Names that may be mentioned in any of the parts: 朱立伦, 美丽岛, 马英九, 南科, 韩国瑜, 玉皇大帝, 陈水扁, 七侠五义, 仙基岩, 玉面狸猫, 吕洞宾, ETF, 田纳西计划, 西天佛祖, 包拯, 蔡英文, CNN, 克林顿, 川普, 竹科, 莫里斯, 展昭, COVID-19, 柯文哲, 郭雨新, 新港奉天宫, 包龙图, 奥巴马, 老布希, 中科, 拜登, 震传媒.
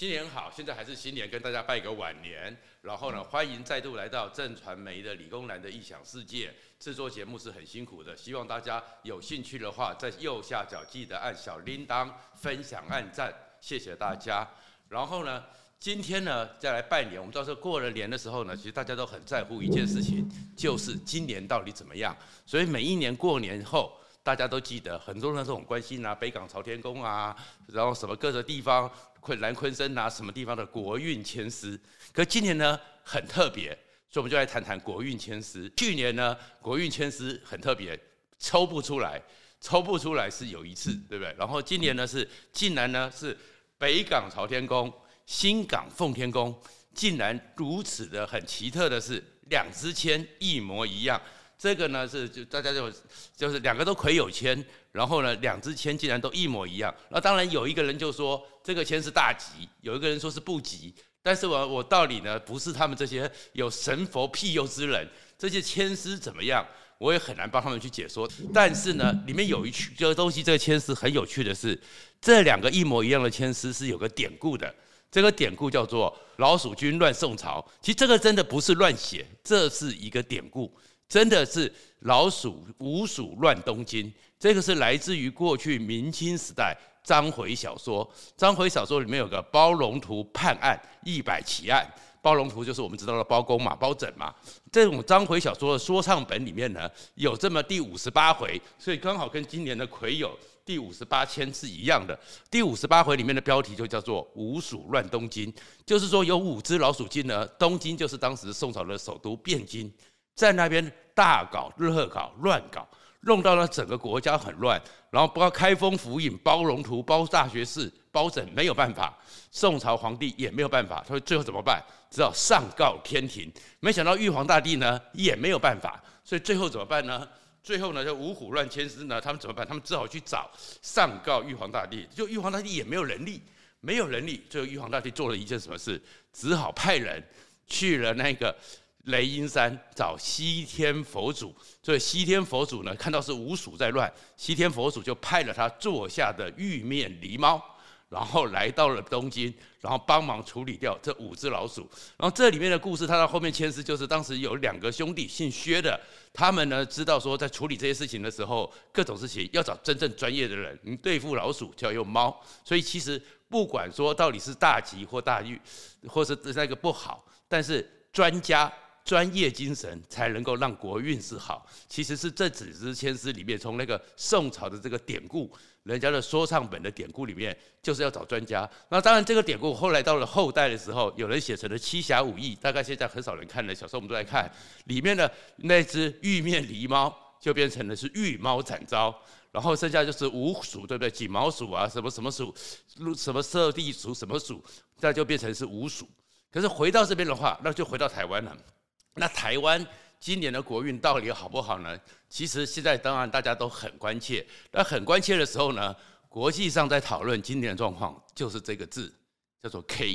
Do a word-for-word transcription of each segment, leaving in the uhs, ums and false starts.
新年好！现在还是新年，跟大家拜个晚年。然后呢，欢迎再度来到震传媒的理工男的异想世界。制作节目是很辛苦的，希望大家有兴趣的话，在右下角记得按小铃铛、分享、按赞，谢谢大家。然后呢，今天呢再来拜年。我们到时候过了年的时候呢，其实大家都很在乎一件事情，就是今年到底怎么样。所以每一年过年后， 大家都记得，很多人都很关心啊，北港朝天宫啊，然后什么各个地方，昆南昆生啊，什么地方的国运签诗。可今年呢很特别，所以我们就来谈谈国运签诗。去年呢国运签诗很特别，抽不出来，抽不出来是有一次，对不对？然后今年呢是竟然呢是北港朝天宫、新港奉天宫，竟然如此的很奇特的是，两支签一模一样。 这个呢是就大家就就是两个都魁有签，然后呢两支签竟然都一模一样。那当然有一个人就说这个签是大吉，有一个人说是不吉。但是我我道理呢不是他们这些有神佛庇佑之人，这些签师怎么样，我也很难帮他们去解说。但是呢里面有一句这个东西，这个签师很有趣的是，这两个一模一样的签师是有个典故的。 这个典故叫做“老鼠君乱宋朝”，其实这个真的不是乱写，这是一个典故，真的是老鼠五鼠乱东京。这个是来自于过去明清时代章回小说，章回小说里面有个包龙图判案一百奇案，包龙图就是我们知道的包公嘛、包拯嘛。这种章回小说的说唱本里面呢，有这么第五十八回，所以刚好跟今年的癸酉 第五十八签是一样的。第五十八回里面的标题就叫做“五鼠乱东京”，就是说有五只老鼠精呢，东京就是当时宋朝的首都汴京，在那边大搞、热搞、乱搞，弄到了整个国家很乱。然后包括开封府尹、包龙图、包大学士、包拯没有办法，宋朝皇帝也没有办法，他说最后怎么办？只好上告天庭。没想到玉皇大帝呢也没有办法，所以最后怎么办呢？ 最后呢，就五虎乱签诗呢，他们怎么办？他们只好去找上告玉皇大帝，就玉皇大帝也没有能力，没有能力。最后玉皇大帝做了一件什么事？只好派人去了那个雷音山找西天佛祖。所以西天佛祖呢，看到是五鼠在乱，西天佛祖就派了他座下的玉面狸猫，然后来到了东京，然后帮忙处理掉这五只老鼠。然后这里面的故事，他到后面签诗就是当时有两个兄弟姓薛的。 他们呢知道说，在处理这些事情的时候，各种事情要找真正专业的人。你对付老鼠就要用猫，所以其实不管说到底是大吉或大运，或是那个不好，但是专家专业精神才能够让国运势好。其实是这几支签诗里面，从那个宋朝的这个典故，人家的说唱本的典故里面，就是要找专家。那当然，这个典故后来到了后代的时候，有人写成了《七侠五义》，大概现在很少人看了。小时候我们都在看，里面的那只玉面狸猫就变成了是玉猫展昭，然后剩下就是五鼠，对不对？锦毛鼠啊，什么什么鼠，什么色地鼠，什么鼠，那就变成是五鼠。可是回到这边的话，那就回到台湾了。 那台湾今年的国运到底好不好呢？其实现在当然大家都很关切。那很关切的时候呢，国际上在讨论今年的状况，就是这个字叫做 K。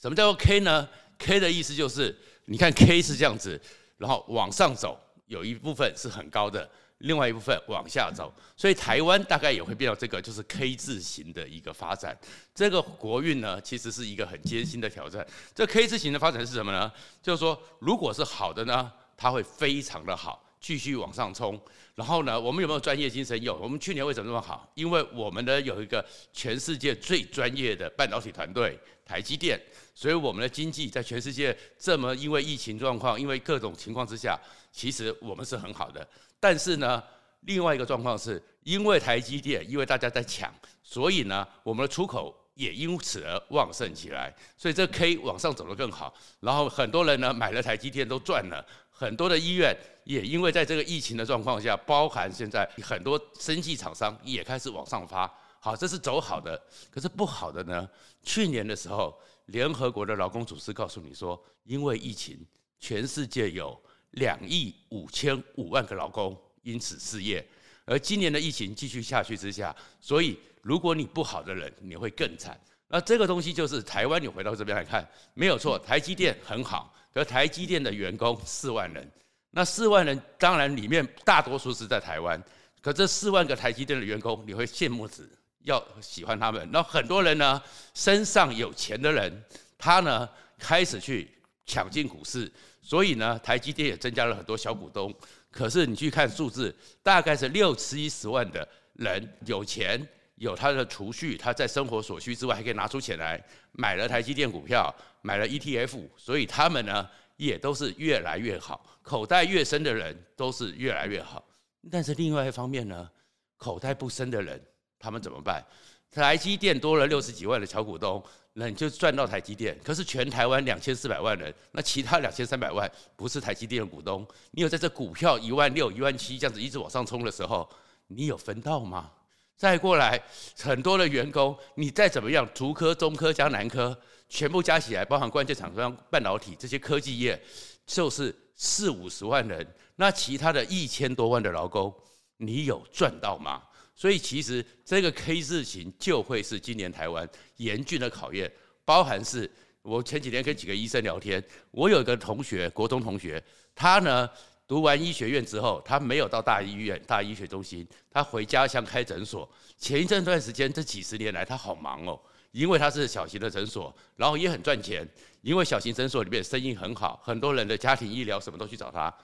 什么叫做 K 呢 ？K 的意思就是，你看 K 是这样子，然后往上走，有一部分是很高的，另外一部分往下走。所以台湾大概也会变到这个，就是 K 字形的一个发展。这个国运呢，其实是一个很艰辛的挑战。这 K 字形的发展是什么呢？ 就是说，如果是好的呢，它会非常的好，继续往上冲。然后呢，我们有没有专业精神？有。我们去年为什么那么好？因为我们呢有一个全世界最专业的半导体团队——台积电，所以我们的经济在全世界这么因为疫情状况、因为各种情况之下，其实我们是很好的。但是呢，另外一个状况是因为台积电，因为大家在抢，所以呢，我们的出口 也因此而旺盛起来，所以这 K 往上走得更好。然后很多人呢买了台积电都赚了，很多的医院也因为在这个疫情的状况下，包含现在很多生技厂商也开始往上发。好，这是走好的。可是不好的呢？去年的时候，联合国的劳工组织告诉你说，因为疫情，全世界有两亿五千五万个劳工因此失业。 而今年的疫情继续下去之下，所以如果你不好的人，你会更惨。那这个东西就是台湾，你回到这边来看，没有错，台积电很好，可台积电的员工四万人，那四万人当然里面大多数是在台湾，可这四万个台积电的员工，你会羡慕死，要喜欢他们。那很多人呢，身上有钱的人，他呢开始去抢进股市，所以呢，台积电也增加了很多小股东。可是你去看数字，大概是六十一十万的人有钱。有他的储蓄，他在生活所需之外还可以拿出钱来买了台积电股票，买了 E T F， 所以他们呢也都是越来越好，口袋越深的人都是越来越好。但是另外一方面呢，口袋不深的人他们怎么办？台积电多了六十几万的小股东，那你就赚到台积电。可是全台湾两千四百万人，那其他两千三百万不是台积电的股东，你有在这股票一万六、一万七这样子一直往上冲的时候，你有分到吗？再过来很多的员工，你再怎么样，竹科、中科加南科，全部加起来，包含关键厂商、半导体这些科技业，就是四五十万人。那其他的一千多万的劳工，你有赚到吗？所以其实这个 K 字形就会是今年台湾严峻的考验，包含是我前几天跟几个医生聊天，我有一个同学，国中同学，他呢读完医学院之后，他没有到大医院、大医学中心，他回家乡开诊所。前一段时间，这几十年来，他好忙哦，因为他是小型的诊所，然后也很赚钱，因为小型诊所里面生意很好，很多人的家庭医疗什么都去找他。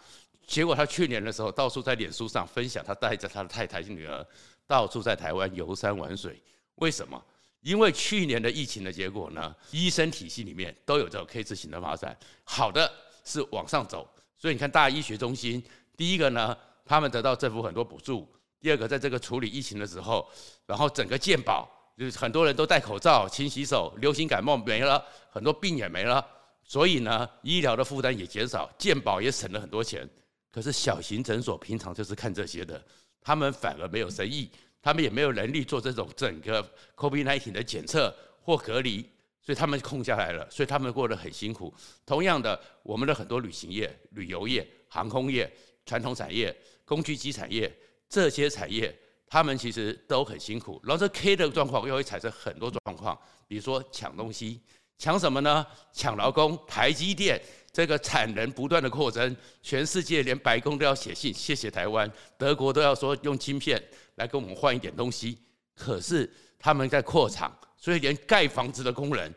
结果他去年的时候，到处在脸书上分享，他带着他的太太、女儿，到处在台湾游山玩水。为什么？因为去年的疫情的结果呢，医生体系里面都有这种 K 字形的发展，好的是往上走。所以你看，大医学中心，第一个呢，他们得到政府很多补助；第二个，在这个处理疫情的时候，然后整个健保，就是很多人都戴口罩、勤洗手，流行感冒没了，很多病也没了，所以呢，医疗的负担也减少，健保也省了很多钱。可是小型诊所平常就是看这些的，他们反而没有生意，他们也没有能力做这种整个 COVID 十九 的检测或隔离。所以他们空下来了，所以他们过得很辛苦。同样的，我们的很多旅行业、旅游业、航空业、传统产业、工具机产业，这些产业他们其实都很辛苦。然后这 K 的状况又会产生很多状况，比如说抢东西，抢什么呢？抢劳工。台积电这个产能不断的扩增，全世界连白宫都要写信谢谢台湾，德国都要说用晶片来跟我们换一点东西。可是他们在扩厂。所以连盖房子的工人，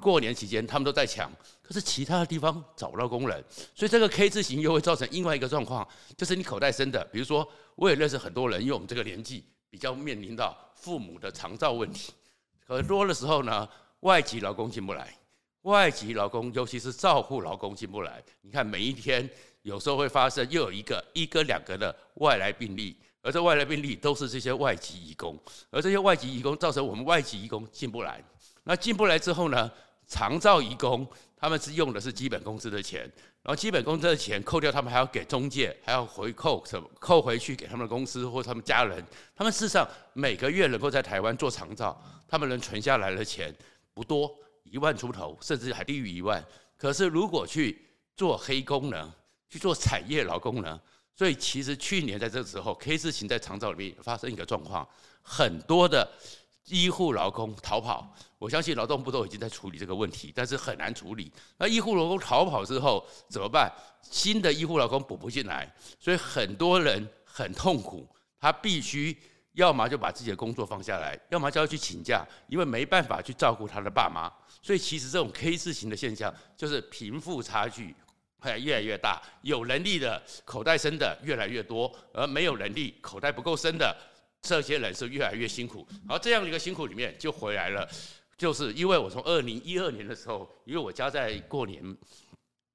过年期间他们都在抢，可是其他的地方找不到工人，所以这个 K 字形又会造成另外一个状况，就是你口袋深的，比如说我也认识很多人，因为我们这个年纪比较面临到父母的长照问题，很多的时候呢，外籍劳工进不来，外籍劳工尤其是照护劳工进不来，你看每一天有时候会发生又有一个、一个、两个的外来病例。而这外来病例都是这些外籍移工，而这些外籍移工造成我们外籍移工进不来。那进不来之后呢，长照移工他们是用的是基本工资的钱，然后基本工资的钱扣掉，他们还要给中介，还要回扣什么扣回去给他们的公司或他们家人。他们事实上每个月能够在台湾做长照，他们能存下来的钱不多，一万出头，甚至还低于一万。可是如果去做黑工呢，去做产业劳工呢？所以其实去年在这个时候 K 字形在长照里面发生一个状况，很多的医护劳工逃跑，我相信劳动部都已经在处理这个问题，但是很难处理。那医护劳工逃跑之后怎么办？新的医护劳工补不进来，所以很多人很痛苦，他必须要么就把自己的工作放下来，要么就要去请假，因为没办法去照顾他的爸妈。所以其实这种 K 字形的现象就是贫富差距越来越大，有能力的口袋深的越来越多，而没有能力口袋不够深的这些人是越来越辛苦。然后这样一个辛苦里面就回来了，就是因为我从二零一二年的时候，因为我家在过年，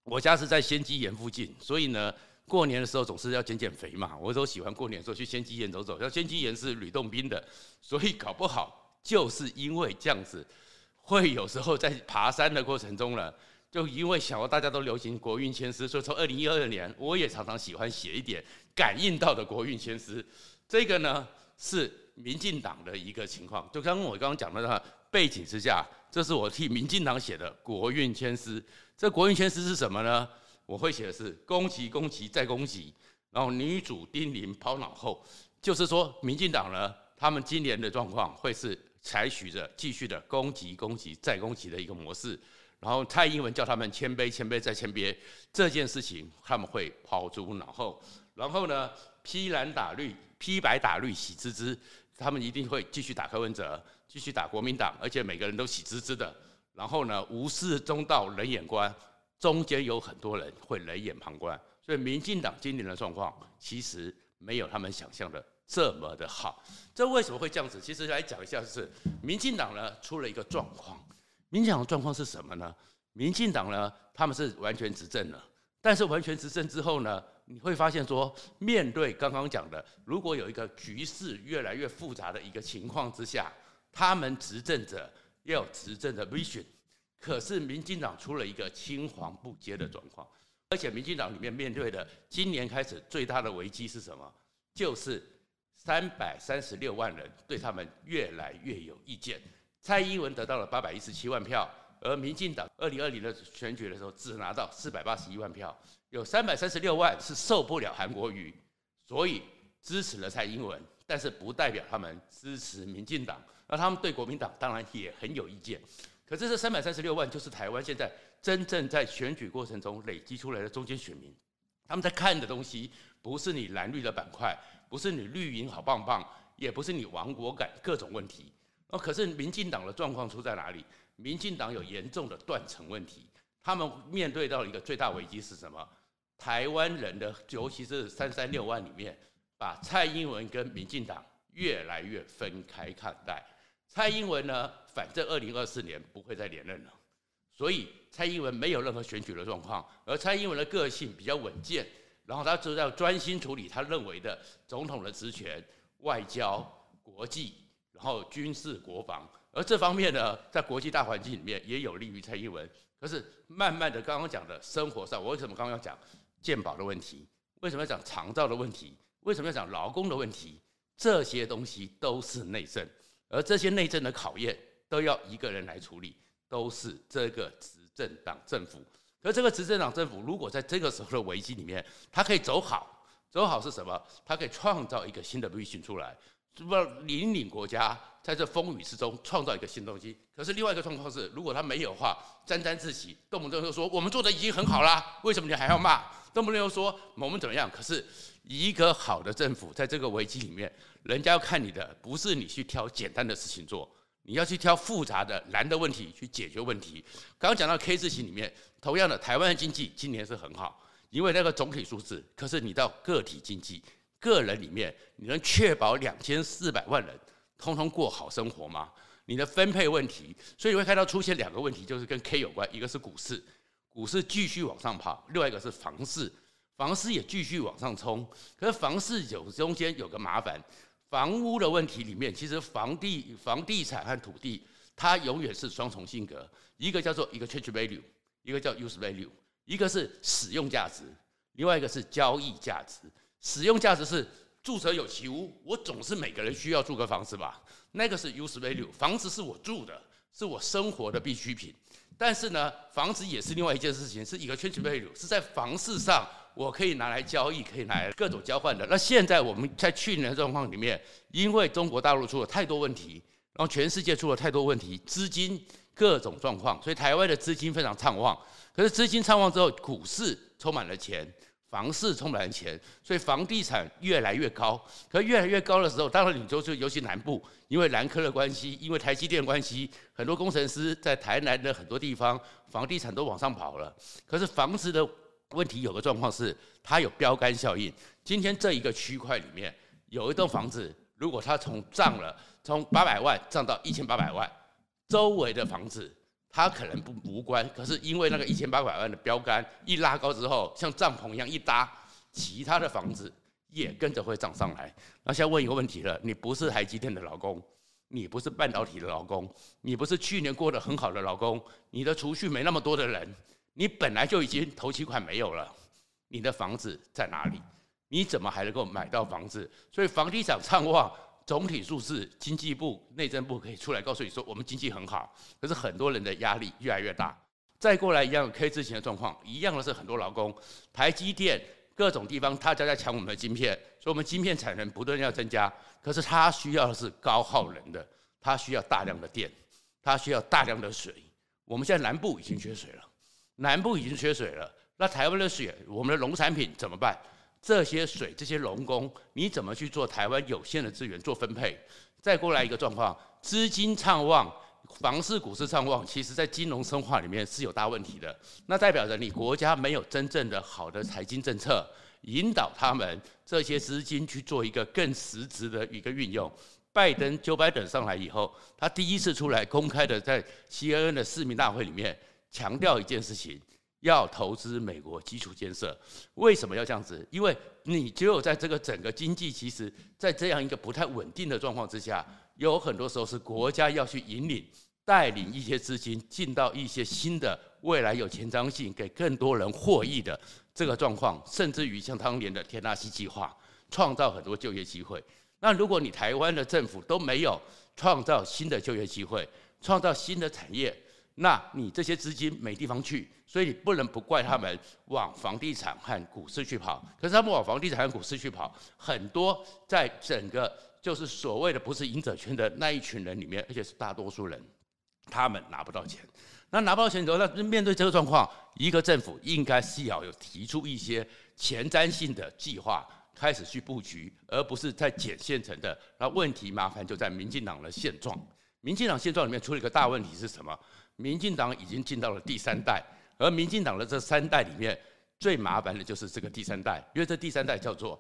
我家是在仙基岩附近，所以呢过年的时候总是要减减肥嘛，我都喜欢过年的时候去仙基岩走走，像仙基岩是吕洞宾的，所以搞不好就是因为这样子，会有时候在爬山的过程中呢。就因为想要大家都流行国运签诗，所以从二零一二年我也常常喜欢写一点感应到的国运签诗。这个呢是民进党的一个情况，就刚刚我刚刚讲的那背景之下，这是我替民进党写的国运签诗。这国运签诗是什么呢？我会写的是攻击攻击再攻击，然后女主丁玲抛脑后，就是说民进党呢他们今年的状况会是采取着继续的攻击攻击再攻击的一个模式。然后蔡英文叫他们谦卑谦卑再谦卑，这件事情他们会抛诸脑后。然后呢，披蓝打绿、披白打绿，喜滋滋。他们一定会继续打柯文哲，继续打国民党，而且每个人都喜滋滋的。然后呢，无视中道，冷眼观，中间有很多人会冷眼旁观。所以，民进党今年的状况其实没有他们想象的这么的好。这为什么会这样子？其实来讲一下，就是民进党呢出了一个状况。民进党的状况是什么呢？民进党呢，他们是完全执政了，但是完全执政之后呢，你会发现说，面对刚刚讲的，如果有一个局势越来越复杂的一个情况之下，他们执政者要有执政的 vision， 可是民进党出了一个青黄不接的状况，而且民进党里面面对的今年开始最大的危机是什么？就是三百三十六万人对他们越来越有意见。蔡英文得到了八百一十七万票，而民进党二零二零的选举的时候只拿到四百八十一万票，有三百三十六万是受不了韩国瑜，所以支持了蔡英文，但是不代表他们支持民进党。那他们对国民党当然也很有意见。可是这三百三十六万就是台湾现在真正在选举过程中累积出来的中间选民，他们在看的东西不是你蓝绿的板块，不是你绿营好棒棒，也不是你亡国感各种问题。那可是民进党的状况出在哪里？民进党有严重的断层问题，他们面对到一个最大危机是什么？台湾人的，尤其是三三六万里面，把蔡英文跟民进党越来越分开看待。蔡英文呢，反正二零二四年不会再连任了，所以蔡英文没有任何选举的状况。而蔡英文的个性比较稳健，然后他就要专心处理他认为的总统的职权、外交、国际，然后军事国防。而这方面呢，在国际大环境里面也有利于蔡英文。可是慢慢的，刚刚讲的生活上，我为什么刚刚要讲健保的问题？为什么要讲长照的问题？为什么要讲劳工的问题？这些东西都是内政，而这些内政的考验都要一个人来处理，都是这个执政党政府。可是这个执政党政府如果在这个时候的危机里面，它可以走好，走好是什么？它可以创造一个新的 vision 出来。引领国家在这风雨之中创造一个新东西。可是另外一个状况是，如果他没有的话，沾沾自喜，动不动就说我们做的已经很好啦，为什么你还要骂？动不动又说我们怎么样？可是一个好的政府在这个危机里面，人家要看你的，不是你去挑简单的事情做，你要去挑复杂的难的问题去解决问题。刚刚讲到 K 字形里面，同样的，台湾的经济今年是很好，因为那个总体数字。可是你到个体经济。个人里面，你能确保两千四百万人通通过好生活吗？你的分配问题，所以你会看到出现两个问题，就是跟 K 有关，一个是股市，股市继续往上跑；另外一个是房市，房市也继续往上冲。可是房市有中间有个麻烦，房屋的问题里面，其实房地房地产和土地，它永远是双重性格，一个叫做一个 change value， 一个叫 use value， 一个是使用价值，另外一个是交易价值。使用价值是住者有其屋，我总是每个人需要住个房子吧，那个是 use value， 房子是我住的，是我生活的必需品。但是呢，房子也是另外一件事情，是一个 change value， 是在房市上我可以拿来交易，可以拿来各种交换的。那现在我们在去年的状况里面，因为中国大陆出了太多问题，然后全世界出了太多问题，资金各种状况，所以台湾的资金非常畅旺。可是资金畅旺之后，股市充满了钱。房市充满钱，所以房地产越来越高。可越来越高的时候，当然你就是尤其南部，因为南科的关系，因为台积电的关系，很多工程师在台南的很多地方，房地产都往上跑了。可是房子的问题有个状况是，它有标杆效应。今天这一个区块里面有一栋房子，如果它从涨了，从八百万涨到一千八百万，周围的房子。它可能不无关，可是因为那个一千八百万的标杆一拉高之后，像帐篷一样一搭，其他的房子也跟着会涨上来。那现在问一个问题了：你不是台积电的劳工，你不是半导体的劳工，你不是去年过得很好的劳工，你的储蓄没那么多的人，你本来就已经头期款没有了，你的房子在哪里？你怎么还能够买到房子？所以房地产畅旺。总体数字，经济部、内政部可以出来告诉你说，我们经济很好，可是很多人的压力越来越大。再过来一样 K 字形的状况，一样的是很多劳工，台积电各种地方，大家在抢我们的晶片，所以我们晶片产能不断要增加，可是它需要的是高耗能的，它需要大量的电，它需要大量的水。我们现在南部已经缺水了，南部已经缺水了，那台湾的水，我们的农产品怎么办？这些水、这些农工，你怎么去做台湾有限的资源做分配？再过来一个状况，资金畅旺。 房市、股市畅旺，其实在金融深化里面是有大问题的。那代表着你国家没有真正的好的财经政策，引导他们这些资金去做一个更实质的一个运用。拜登Joe Biden上来以后，他第一次出来公开的在 C N N 的市民大会里面强调一件事情：要投资美国基础建设。为什么要这样子？因为你只有在这个整个经济，其实在这样一个不太稳定的状况之下。 有很多时候是国家要去引领、带领一些资金进到一些新的、未来有前瞻性、给更多人获益的这个状况，甚至于像当年的田纳西计划，创造很多就业机会。那如果你台湾的政府都没有创造新的就业机会、创造新的产业，那你这些资金没地方去，所以你不能不怪他们往房地产和股市去跑。可是他们往房地产和股市去跑，很多在整个。 就是所谓的不是赢者圈的那一群人里面，而且是大多数人，他们拿不到钱。那拿不到钱之后，那面对这个状况，一个政府应该是要有提出一些前瞻性的计划，开始去布局，而不是在捡现成的。那问题麻烦就在民进党的现状。民进党现状里面出了一个大问题是什么？民进党已经进到了第三代，而民进党的这三代里面，最麻烦的就是这个第三代，因为这第三代叫做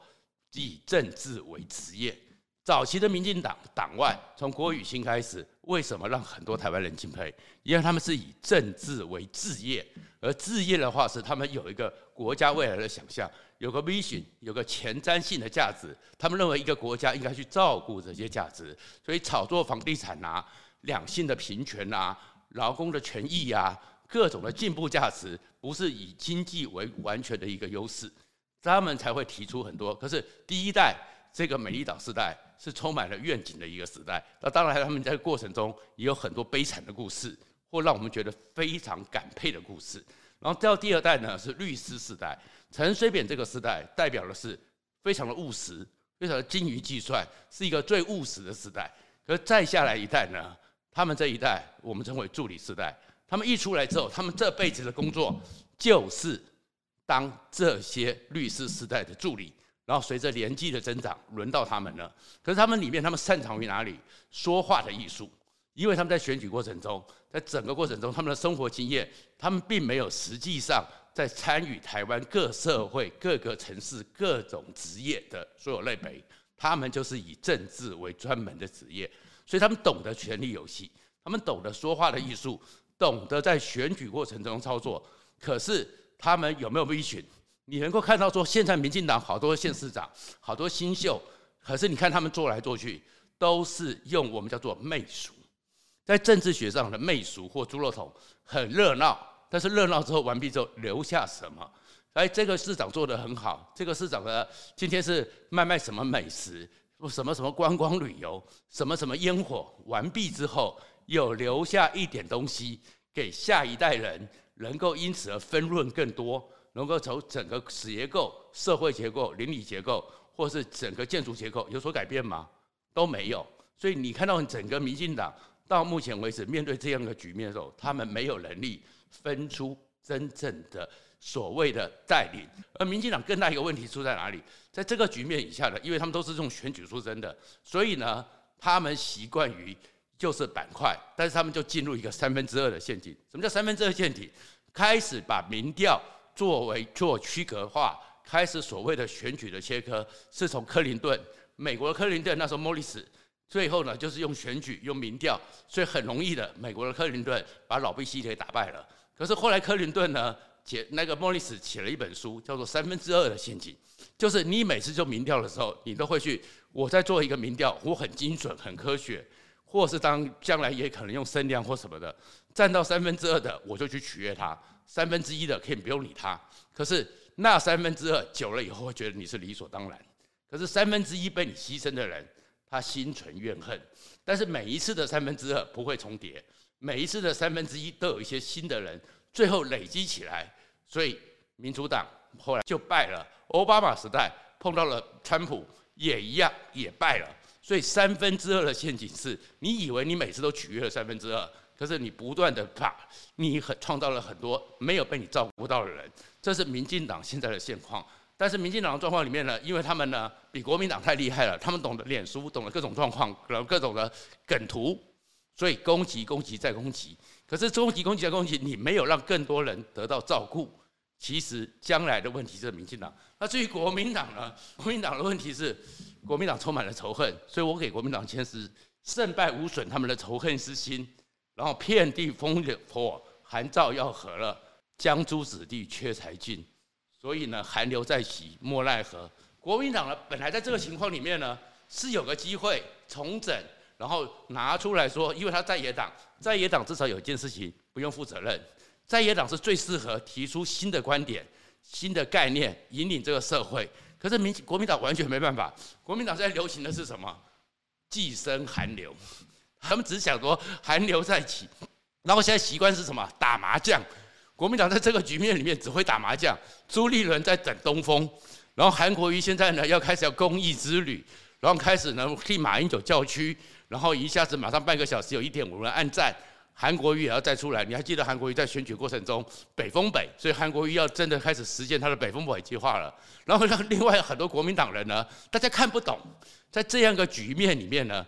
以政治为职业。 早期的民进党党外，从郭雨新开始，为什么让很多台湾人敬佩？因为他们是以政治为志业，而志业的话是他们有一个国家未来的想象，有个 vision， 有个前瞻性的价值。他们认为一个国家应该去照顾这些价值，所以炒作房地产啊、两性的平权啊、劳工的权益啊、各种的进步价值，不是以经济为完全的一个优势，他们才会提出很多。可是第一代。 这个美丽岛时代是充满了愿景的一个时代。那当然，他们在过程中也有很多悲惨的故事，或让我们觉得非常感佩的故事。然后到第二代呢，是律师时代。陈水扁这个时代代表的是非常的务实，非常的精于计算，是一个最务实的时代。可再下来一代呢，他们这一代我们称为助理时代。他们一出来之后，他们这辈子的工作就是当这些律师时代的助理。 然后随着年纪的增长，轮到他们了。可是他们里面，他们擅长于哪里？说话的艺术，因为他们在选举过程中，在整个过程中，他们的生活经验，他们并没有实际上在参与台湾各社会、各个城市、各种职业的所有类别。他们就是以政治为专门的职业，所以他们懂得权力游戏，他们懂得说话的艺术，懂得在选举过程中操作。可是他们有没有被选？ 你能够看到说，现在民进党好多县市长、好多新秀，可是你看他们做来做去，都是用我们叫做媚俗，在政治学上的媚俗或猪肉桶很热闹，但是热闹之后完毕之后留下什么？哎，这个市长做得很好，这个市长呢，今天是卖卖什么美食，什么什么观光旅游，什么什么烟火，完毕之后有留下一点东西给下一代人，能够因此而分润更多。 能够从整个结构、社会结构、邻里结构，或是整个建筑结构有所改变吗？都没有。所以你看到整个民进党到目前为止面对这样的局面的时候，他们没有能力分出真正的所谓的带领。而民进党更大一个问题出在哪里？在这个局面以下的，因为他们都是这种选举出身的，所以呢，他们习惯于就是板块，但是他们就进入一个三分之二的陷阱。什么叫三分之二陷阱？开始把民调。 作为做区隔化，开始所谓的选举的切割，是从克林顿，美国的克林顿那时候莫里斯，最后呢就是用选举用民调，所以很容易的，美国的克林顿把老布希给打败了。可是后来克林顿呢写那个莫里斯写了一本书，叫做《三分之二的陷阱》，就是你每次做民调的时候，你都会去，我在做一个民调，我很精准，很科学。 或是当将来也可能用声量或什么的，占到三分之二的，我就去取悦他；三分之一的可以不用理他。可是那三分之二久了以后，会觉得你是理所当然。可是三分之一被你牺牲的人，他心存怨恨。但是每一次的三分之二不会重叠，每一次的三分之一都有一些新的人，最后累积起来。所以民主党后来就败了。奥巴马时代碰到了川普，也一样也败了。 所以三分之二的陷阱是，你以为你每次都取悦了三分之二，可是你不断的把你很创造了很多没有被你照顾到的人，这是民进党现在的现况。但是民进党的状况里面呢，因为他们呢比国民党太厉害了，他们懂得脸书，懂得各种状况，各种的梗图，所以攻击、攻击再攻击。可是攻击、攻击再攻击，你没有让更多人得到照顾，其实将来的问题是民进党。那至于国民党呢？国民党的问题是，国民党充满了仇恨，所以我给国民党签诗：胜败无损他们的仇恨之心，然后遍地烽火，韩赵要和了，江诸子弟缺才俊。所以呢，寒流再起，莫奈何。国民党呢，本来在这个情况里面呢，是有个机会重整，然后拿出来说，因为他在野党，在野党至少有一件事情不用负责任，在野党是最适合提出新的观点、新的概念，引领这个社会。可是民国民党完全没办法，国民党现在流行的是什么？寄生寒流，他们只想说寒流再起。然后现在习惯是什么？打麻将。国民党在这个局面里面只会打麻将，朱立伦在等东风，然后韩国瑜现在呢要开始要公益之旅，然后开始呢替马英九叫屈，然后一下子马上半个小时有一点五人按赞，韩国瑜也要再出来。你还记得韩国瑜在选举过程中北风北，所以韩国瑜要真的开始实践他的北风北计划了。然后让另外很多国民党人呢，大家看不懂，在这样一个局面里面呢，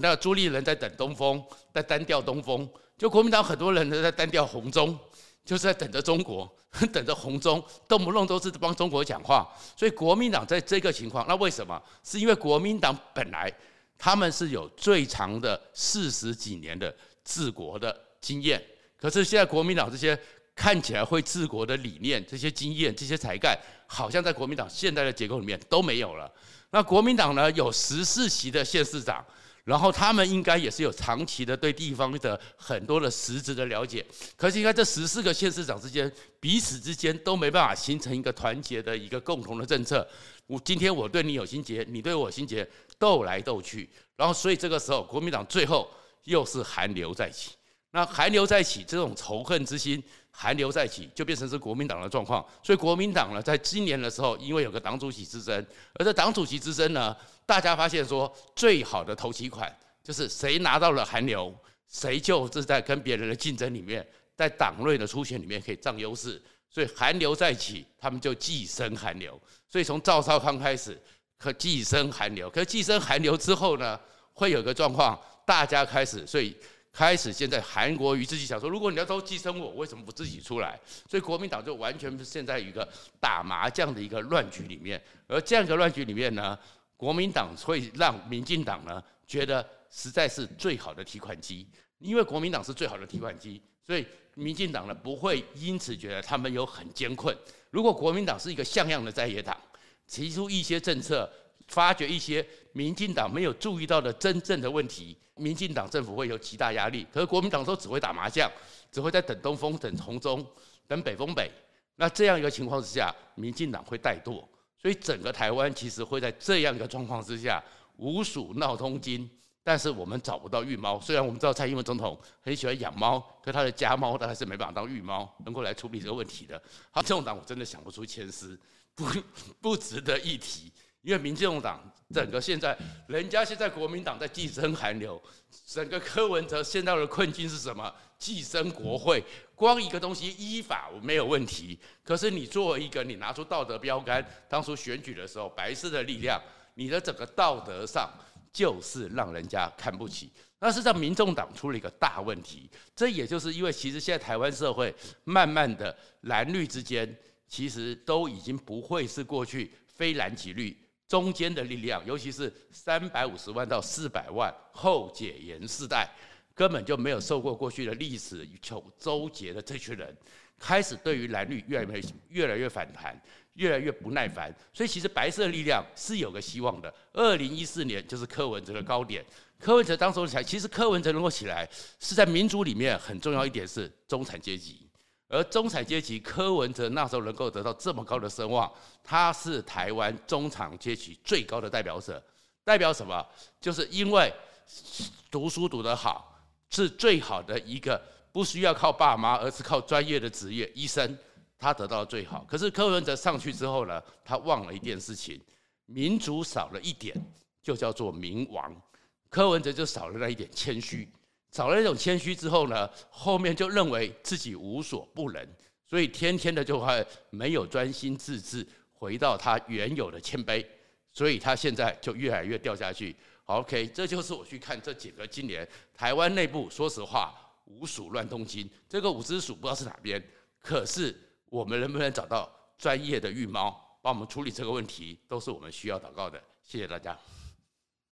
那朱立伦在等东风，在单调东风，就国民党很多人呢在单调红中。就是在等着中国，等着红中，动不动都是帮中国讲话。所以国民党在这个情况，那为什么？是因为国民党本来他们是有最长的四十几年的治国的经验，可是现在国民党这些看起来会治国的理念、这些经验、这些才干，好像在国民党现在的结构里面都没有了。那国民党呢，有十四席的县市长。然后他们应该也是有长期的对地方的很多的实质的了解，可是应该这十四个县市长之间彼此之间都没办法形成一个团结的一个共同的政策。我今天我对你有心结，你对我有心结，斗来斗去，然后所以这个时候国民党最后又是寒流再起。那寒流再起，这种仇恨之心寒流再起，就变成是国民党的状况。所以国民党呢，在今年的时候，因为有个党主席之争，而这党主席之争呢，大家发现说，最好的投期款就是谁拿到了寒流，谁就是在跟别人的竞争里面，在党内的初选里面可以占优势。所以寒流再起，他们就寄生寒流。所以从赵少康开始，可寄生寒流。可寄生寒流之后呢，会有个状况，大家开始所以。开始，现在韩国瑜自己想说，如果你要都寄生我，为什么不自己出来？所以国民党就完全现在一个打麻将的一个乱局里面，而这样一个乱局里面呢，国民党会让民进党呢觉得实在是最好的提款机，因为国民党是最好的提款机，所以民进党呢不会因此觉得他们有很艰困。如果国民党是一个像样的在野党，提出一些政策，发掘一些民进党没有注意到的真正的问题，民进党政府会有极大压力。可是国民党都只会打麻将，只会在等东风、等红中、等北风北。那这样一个情况之下，民进党会怠惰，所以整个台湾其实会在这样一个状况之下，五鼠闹东京。但是我们找不到御猫，虽然我们知道蔡英文总统很喜欢养猫，可他的家猫当然是没办法当御猫，能够来处理这个问题的。好，民众党我真的想不出千丝，不不值得一提。因为民进党整个现在，人家现在国民党在寄生寒流，整个柯文哲现在的困境是什么？寄生国会，光一个东西依法没有问题，可是你作为一个你拿出道德标杆，当初选举的时候白色的力量，你的整个道德上就是让人家看不起。那是在民众党出了一个大问题，这也就是因为其实现在台湾社会慢慢的蓝绿之间其实都已经不会是过去非蓝即绿。中间的力量，尤其是三百五十万到四百万后解严世代，根本就没有受过过去的历史纠结的这群人，开始对于蓝绿越来越越来越反弹，越来越不耐烦。所以其实白色力量是有个希望的。二零一四年就是柯文哲的高点，柯文哲当时起来，其实柯文哲能够起来，是在民主里面很重要一点是中产阶级。而中产阶级柯文哲那时候能够得到这么高的声望，他是台湾中产阶级最高的代表者。代表什么？就是因为读书读得好，是最好的一个，不需要靠爸妈，而是靠专业的职业，医生，他得到的最好。可是柯文哲上去之后呢，他忘了一件事情，民主少了一点，就叫做民王。柯文哲就少了那一点谦虚。少了那种谦虚之后呢，后面就认为自己无所不能，所以天天的就会没有专心致志，回到他原有的谦卑，所以他现在就越来越掉下去。OK， 这就是我去看这几个今年台湾内部，说实话，五鼠乱动心，这个五只鼠不知道是哪边，可是我们能不能找到专业的御猫帮我们处理这个问题，都是我们需要祷告的。谢谢大家。